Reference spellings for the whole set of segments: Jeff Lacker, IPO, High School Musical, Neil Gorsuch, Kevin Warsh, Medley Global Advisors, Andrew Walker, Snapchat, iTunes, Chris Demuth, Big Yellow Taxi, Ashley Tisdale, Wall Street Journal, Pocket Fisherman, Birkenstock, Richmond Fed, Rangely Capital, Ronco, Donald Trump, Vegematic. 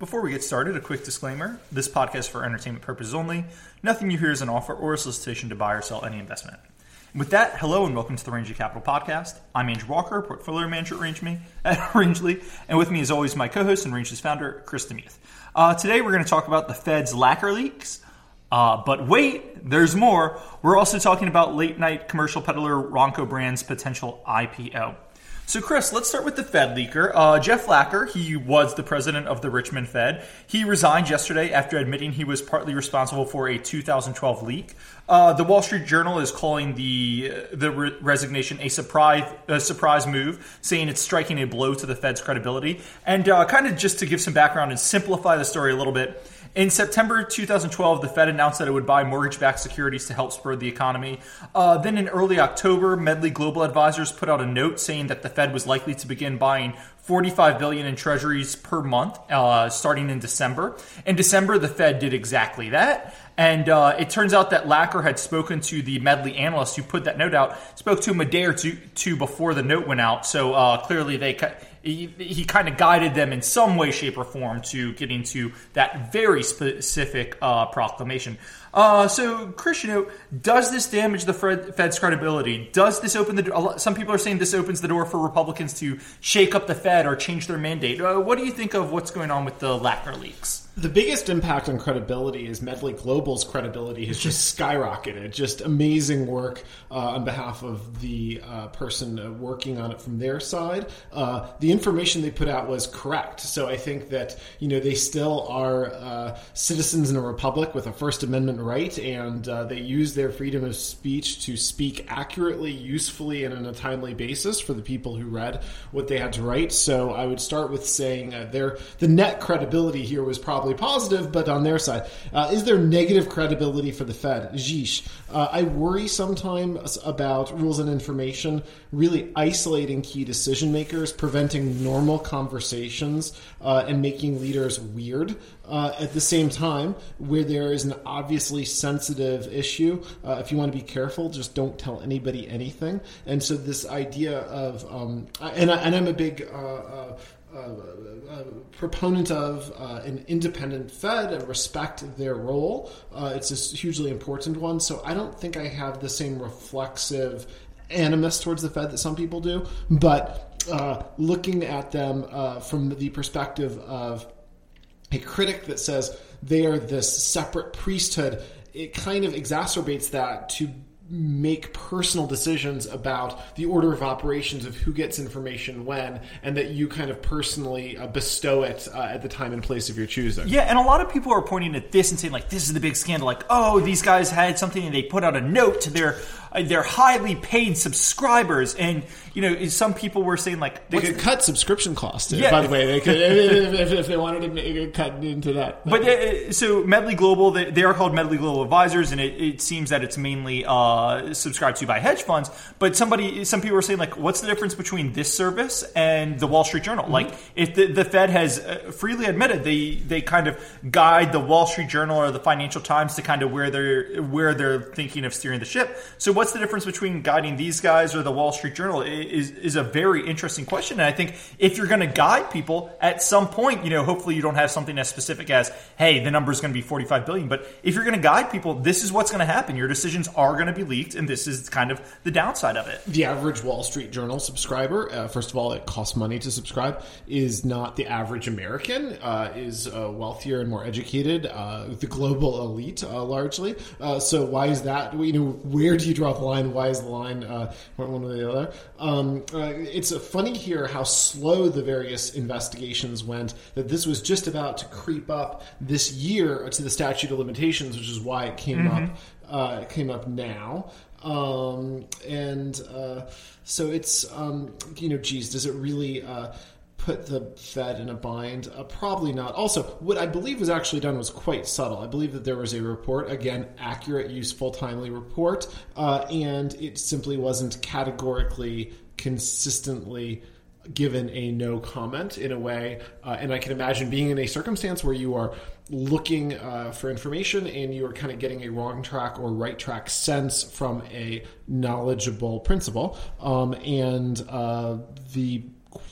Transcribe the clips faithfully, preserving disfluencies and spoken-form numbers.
Before we get started, a quick disclaimer. This podcast is for entertainment purposes only. Nothing you hear is an offer or a solicitation to buy or sell any investment. And with that, hello and welcome to the Rangely Capital Podcast. I'm Andrew Walker, Portfolio Manager at Rangely, at Rangely, and with me as always my co-host and Rangely's founder, Chris Demuth. Uh, today we're going to talk about the Fed's Lacker leaks, uh, but wait, there's more. We're also talking about late-night commercial peddler Ronco Brands' potential I P O. So, Chris, let's start with the Fed leaker. Uh, Jeff Lacker, he was the president of the Richmond Fed. He resigned yesterday after admitting he was partly responsible for a two thousand twelve leak. Uh, the Wall Street Journal is calling the the re- resignation a surprise a surprise move, saying it's striking a blow to the Fed's credibility. And uh, kind of just to give some background and simplify the story a little bit, in September two thousand twelve, the Fed announced that it would buy mortgage-backed securities to help spur the economy. Uh, then in early October, Medley Global Advisors put out a note saying that the Fed was likely to begin buying forty-five billion dollars in treasuries per month uh, starting in December. In December, the Fed did exactly that. And uh, it turns out that Lacker had spoken to the Medley analyst who put that note out, spoke to him a day or two, two before the note went out. So uh, clearly they cut... He, he kind of guided them in some way, shape, or form to getting to that very specific uh, proclamation. Uh, so, Chris, you know, does this damage the Fed, Fed's credibility? Does this open the door? Some people are saying this opens the door for Republicans to shake up the Fed or change their mandate. Uh, what do you think of what's going on with the Lacker leaks? The biggest impact on credibility is Medley Global's credibility has just skyrocketed. Just amazing work uh, on behalf of the uh, person uh, working on it from their side. Uh, the information they put out was correct. So I think that, you know, they still are uh, citizens in a republic with a First Amendment right, and uh, they use their freedom of speech to speak accurately, usefully, and on a timely basis for the people who read what they had to write. So I would start with saying uh, their the net credibility here was probably positive, but on their side. Uh, is there negative credibility for the Fed? Jeesh. Uh, I worry sometimes about rules and information really isolating key decision makers, preventing normal conversations, uh, and making leaders weird. Uh, at the same time, where there is an obviously sensitive issue, uh, if you want to be careful, just don't tell anybody anything. And so this idea of, um, and, I, and I'm a big... Uh, uh, Uh, uh, proponent of uh, an independent Fed and respect their role. Uh, it's a hugely important one. So I don't think I have the same reflexive animus towards the Fed that some people do. But uh, looking at them uh, from the perspective of a critic that says they are this separate priesthood, it kind of exacerbates that to make personal decisions about the order of operations of who gets information when, and that you kind of personally uh, bestow it uh, at the time and place of your choosing. Yeah, and a lot of people are pointing at this and saying, like, this is the big scandal. Like, oh, these guys had something and they put out a note to their uh, their highly paid subscribers. And, you know, some people were saying, like... They could the- cut subscription costs, yeah. By the way. They could, if, if they wanted to make it cut into that. But uh, so Medley Global, they, they are called Medley Global Advisors, and it, it seems that it's mainly... Uh, Uh, subscribed to by hedge funds, but somebody, some people are saying, like, what's the difference between this service and the Wall Street Journal? Mm-hmm. Like, if the, the Fed has uh, freely admitted they they kind of guide the Wall Street Journal or the Financial Times to kind of where they're where they're thinking of steering the ship. So, what's the difference between guiding these guys or the Wall Street Journal? Is is a very interesting question, and I think if you're going to guide people at some point, you know, hopefully you don't have something as specific as, hey, the number is going to be forty-five billion dollars, but if you're going to guide people, this is what's going to happen. Your decisions are going to be leaked, and this is kind of the downside of it. The average Wall Street Journal subscriber, uh, first of all, it costs money to subscribe, is not the average American, uh, is uh, wealthier and more educated, uh, the global elite, uh, largely. Uh, so why is that? You know, where do you draw the line? Why is the line uh, one or the other? Um, uh, it's funny here how slow the various investigations went, that this was just about to creep up this year to the statute of limitations, which is why it came mm-hmm. up. Uh, it came up now. Um, and uh, so it's, um, you know, geez, does it really uh, put the Fed in a bind? Uh, probably not. Also, what I believe was actually done was quite subtle. I believe that there was a report, again, accurate, useful, timely report, uh, and it simply wasn't categorically, consistently given a no comment in a way. Uh, and I can imagine being in a circumstance where you are looking uh, for information and you are kind of getting a wrong track or right track sense from a knowledgeable principal. Um, and uh, the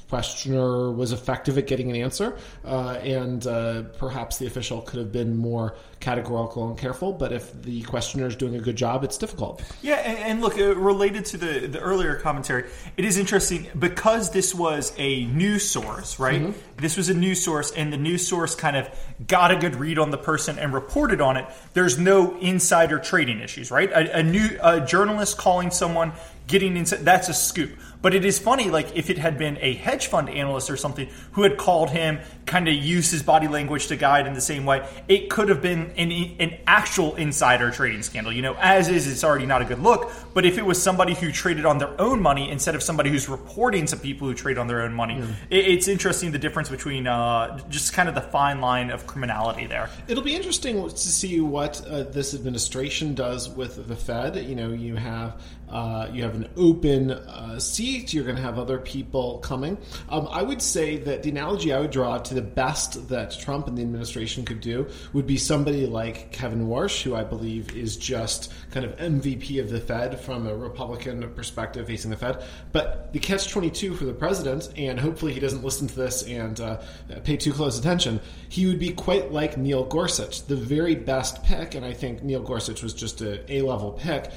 questioner was effective at getting an answer, uh, and uh, perhaps the official could have been more categorical and careful. But if the questioner is doing a good job, it's difficult. Yeah, and, and look, uh, related to the, the earlier commentary, it is interesting because this was a news source, right? Mm-hmm. This was a news source, and the news source kind of got a good read on the person and reported on it. There's no insider trading issues, right? A, a new a journalist calling someone, getting inside, that's a scoop. But it is funny, like if it had been a hedge fund analyst or something who had called him, kind of used his body language to guide in the same way, it could have been an, an actual insider trading scandal. You know, as is, it's already not a good look. But if it was somebody who traded on their own money instead of somebody who's reporting to people who trade on their own money, mm. it, it's interesting the difference between uh, just kind of the fine line of criminality there. It'll be interesting to see what uh, this administration does with the Fed. You know, you have uh, you have an open uh, seat. You're going to have other people coming. Um, I would say that the analogy I would draw to the best that Trump and the administration could do would be somebody like Kevin Warsh, who I believe is just kind of M V P of the Fed from a Republican perspective facing the Fed. But the catch twenty-two for the president, and hopefully he doesn't listen to this and uh, pay too close attention, he would be quite like Neil Gorsuch, the very best pick, and I think Neil Gorsuch was just an A-level pick,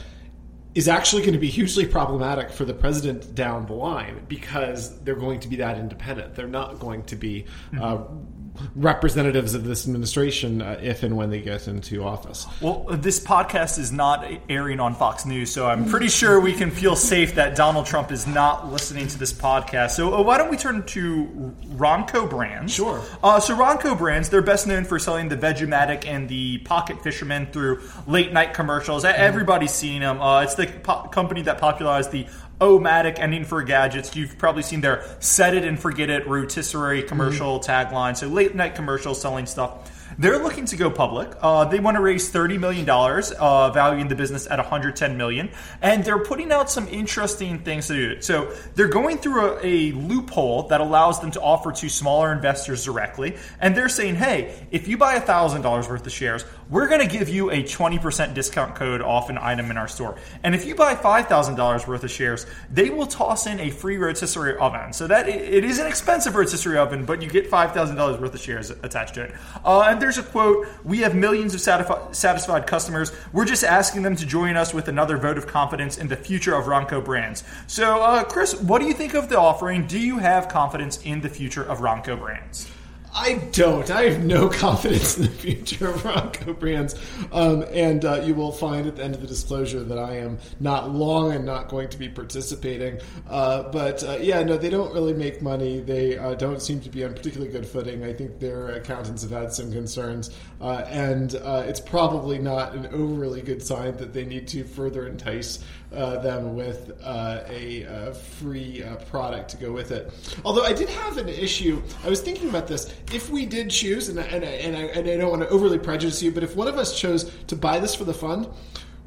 is actually going to be hugely problematic for the president down the line because they're going to be that independent. They're not going to be uh, representatives of this administration uh, if and when they get into office. Well, this podcast is not airing on Fox News, so I'm pretty sure we can feel safe that Donald Trump is not listening to this podcast. So uh, why don't we turn to Ronco Brands? Sure. Uh, so Ronco Brands, they're best known for selling the Vegematic and the Pocket Fisherman through late-night commercials. Mm. Everybody's seen them. Uh, it's the po- company that popularized the O-matic ending for gadgets. You've probably seen their set it and forget it rotisserie commercial mm-hmm. tagline. So late night commercials selling stuff. They're looking to go public. Uh, they want to raise thirty million dollars, uh, valuing the business at one hundred ten million dollars. And they're putting out some interesting things to do. So they're going through a, a loophole that allows them to offer to smaller investors directly. And they're saying, hey, if you buy one thousand dollars worth of shares, we're going to give you a twenty percent discount code off an item in our store. And if you buy five thousand dollars worth of shares, they will toss in a free rotisserie oven. So that it is an expensive rotisserie oven, but you get five thousand dollars worth of shares attached to it. Uh, and there's a quote, we have millions of satisfi- satisfied customers. We're just asking them to join us with another vote of confidence in the future of Ronco Brands. So, uh, Chris, what do you think of the offering? Do you have confidence in the future of Ronco Brands? I don't. I have no confidence in the future of Ronco Brands. Um, and uh, you will find at the end of the disclosure that I am not long and not going to be participating. Uh, but uh, yeah, no, they don't really make money. They uh, don't seem to be on particularly good footing. I think their accountants have had some concerns. Uh, and uh, it's probably not an overly good sign that they need to further entice Uh, them with uh, a uh, free uh, product to go with it. Although I did have an issue. I was thinking about this. If we did choose, and I, and I, and I, and I don't want to overly prejudice you, but if one of us chose to buy this for the fund,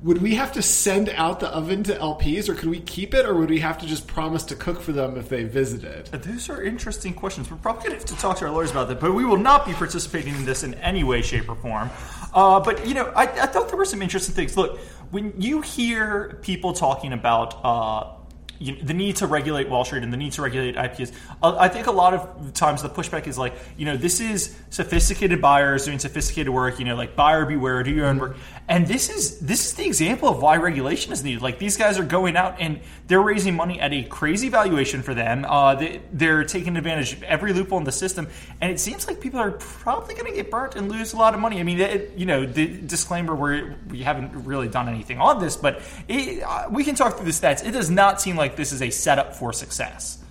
would we have to send out the oven to L Ps, or could we keep it, or would we have to just promise to cook for them if they visited? Those are interesting questions. We're probably going to have to talk to our lawyers about that, but we will not be participating in this in any way, shape, or form. Uh, but, you know, I, I thought there were some interesting things. Look, when you hear people talking about uh, you know, the need to regulate Wall Street and the need to regulate I P Os, uh, I think a lot of times the pushback is like, you know, this is sophisticated buyers doing sophisticated work, you know, like buyer beware, do your own work. And this is this is the example of why regulation is needed. Like, these guys are going out and they're raising money at a crazy valuation for them. Uh, they, they're taking advantage of every loophole in the system. And it seems like people are probably going to get burnt and lose a lot of money. I mean, it, you know, the disclaimer, we're, we haven't really done anything on this, but it, uh, we can talk through the stats. It does not seem like this is a setup for success.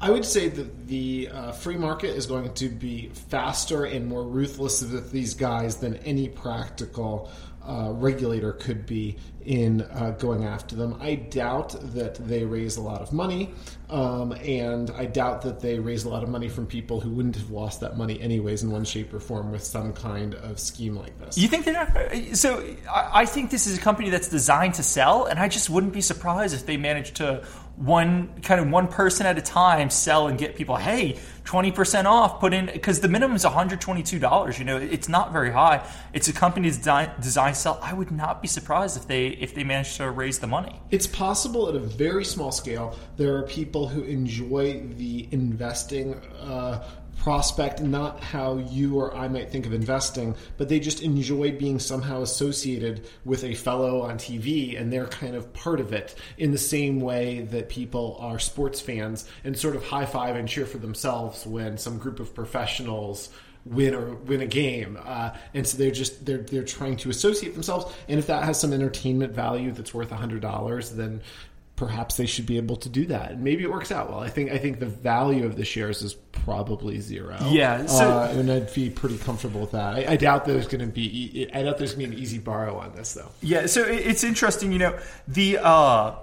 I would say that the uh, free market is going to be faster and more ruthless with these guys than any practical Uh, regulator could be in uh, going after them. I doubt that they raise a lot of money, um, and I doubt that they raise a lot of money from people who wouldn't have lost that money anyways in one shape or form with some kind of scheme like this. You think they're not? So I think this is a company that's designed to sell, and I just wouldn't be surprised if they managed to one kind of one person at a time sell and get people, hey, twenty percent off, put in, because the minimum is one hundred twenty-two dollars. You know, it's not very high. It's a company's design, design sell. I would not be surprised if they if they manage to raise the money. It's possible at a very small scale. There are people who enjoy the investing uh prospect, not how you or I might think of investing, but they just enjoy being somehow associated with a fellow on T V, and they're kind of part of it in the same way that people are sports fans and sort of high-five and cheer for themselves when some group of professionals win or win a game. Uh, and so they're just they're they're trying to associate themselves, and if that has some entertainment value that's worth one hundred dollars, then perhaps they should be able to do that, and maybe it works out well. I think I think the value of the shares is probably zero. Yeah, so uh, and I'd be pretty comfortable with that. I, I doubt there's going to be I doubt there's going to be an easy borrow on this though. Yeah, so it's interesting. You know, the uh,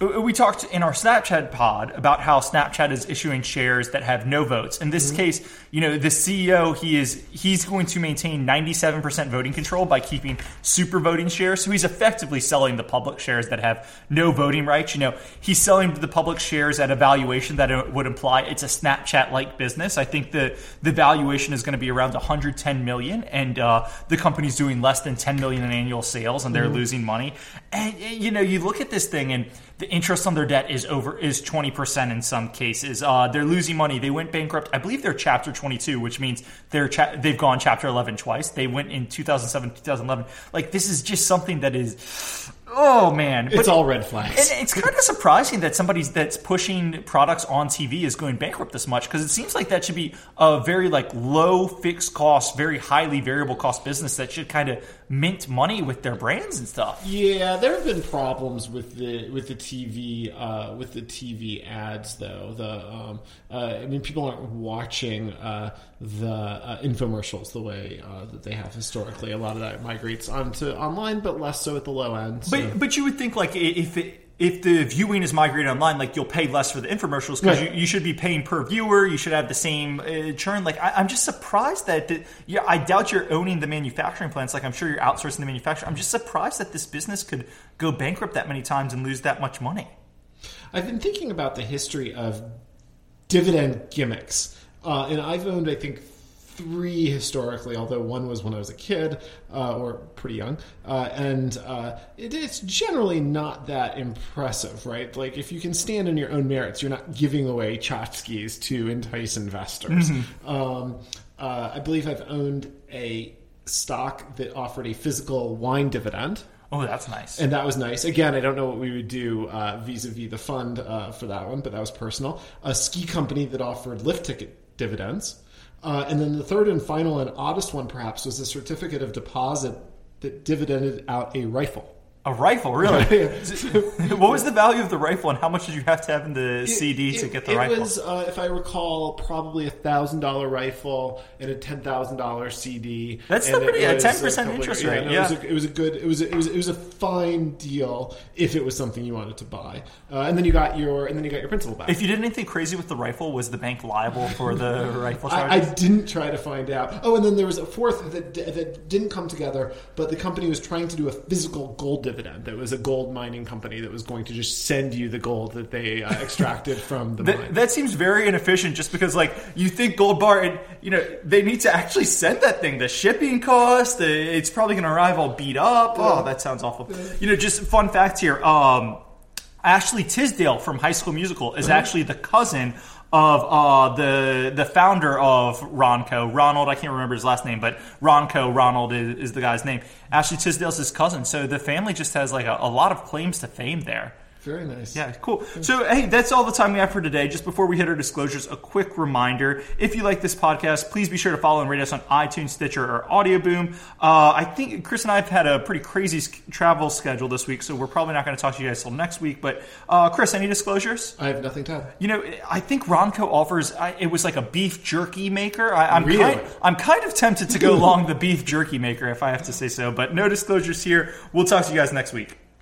we talked in our Snapchat pod about how Snapchat is issuing shares that have no votes. In this mm-hmm. case, you know, the C E O he is he's going to maintain ninety-seven percent voting control by keeping super voting shares. So he's effectively selling the public shares that have no voting rights. You know, he's selling the public shares at a valuation that would imply it's a Snapchat-like business. I think the the valuation is going to be around one hundred ten million dollars, and uh, the company's doing less than ten million dollars in annual sales, and they're mm-hmm. losing money. And you know, you look at this thing and the interest on their debt is over is twenty percent in some cases. Uh, they're losing money. They went bankrupt. I believe they're Chapter twenty-two, which means they're cha- they've gone Chapter eleven twice. They went in two thousand seven, two thousand eleven. Like, this is just something that is, oh man, but it's all red flags. And it's kind of surprising that somebody that's pushing products on T V is going bankrupt this much, because it seems like that should be a very like low fixed cost, very highly variable cost business that should kind of mint money with their brands and stuff. Yeah, there have been problems with the with the T V uh, with the T V ads though. The um, uh, I mean, people aren't watching uh, the uh, infomercials the way uh, that they have historically. A lot of that migrates onto online, but less so at the low end. So. But but you would think like if it. If the viewing is migrated online, like you'll pay less for the infomercials because right. you, you should be paying per viewer. You should have the same uh, churn. Like I, I'm just surprised that the, yeah, I doubt you're owning the manufacturing plants. Like I'm sure you're outsourcing the manufacturing. I'm just surprised that this business could go bankrupt that many times and lose that much money. I've been thinking about the history of dividend gimmicks, uh, and I've owned, I think, three historically, although one was when I was a kid uh, or pretty young. Uh, and uh, it, it's generally not that impressive, right? Like if you can stand on your own merits, you're not giving away tchotchkes to entice investors. Mm-hmm. Um, uh, I believe I've owned a stock that offered a physical wine dividend. Oh, that's nice. And that was nice. Again, I don't know what we would do uh, vis-a-vis the fund uh, for that one, but that was personal. A ski company that offered lift ticket dividends. Uh, and then the third and final and oddest one, perhaps, was a certificate of deposit that dividended out a rifle. A rifle, really? What was the value of the rifle, and how much did you have to have in the it, C D it, to get the it rifle? It was, uh, if I recall, probably a one thousand dollars rifle and a ten thousand dollars C D. That's still pretty. A ten percent interest rate. Yeah, yeah. It was a, it was a good. It was a, it was it was a fine deal if it was something you wanted to buy, uh, and then you got your and then you got your principal back. If you did anything crazy with the rifle, was the bank liable for the rifle charges? I, I didn't try to find out. Oh, and then there was a fourth that that didn't come together, but the company was trying to do a physical gold dividend. That was a gold mining company that was going to just send you the gold that they uh, extracted from the that, mine. That seems very inefficient, just because like you think gold bar, and you know they need to actually send that thing. The shipping cost, the, it's probably going to arrive all beat up. Oh, that sounds awful. You know, just fun fact here: um, Ashley Tisdale from High School Musical is mm-hmm. actually the cousin of uh, the the founder of Ronco. Ronald, I can't remember his last name, but Ronco, Ronald is, is the guy's name. Ashley Tisdale's his cousin, so the family just has like a, a lot of claims to fame there. Very nice. Yeah, cool. So, hey, that's all the time we have for today. Just before we hit our disclosures, a quick reminder. If you like this podcast, please be sure to follow and rate us on iTunes, Stitcher, or Audio Boom. Uh, I think Chris and I have had a pretty crazy travel schedule this week, so we're probably not going to talk to you guys till next week. But, uh, Chris, any disclosures? I have nothing to add. You know, I think Ronco offers, I, it was like a beef jerky maker. I, I'm, really? kind, I'm kind of tempted to go along the beef jerky maker, if I have to say so. But no disclosures here. We'll talk to you guys next week.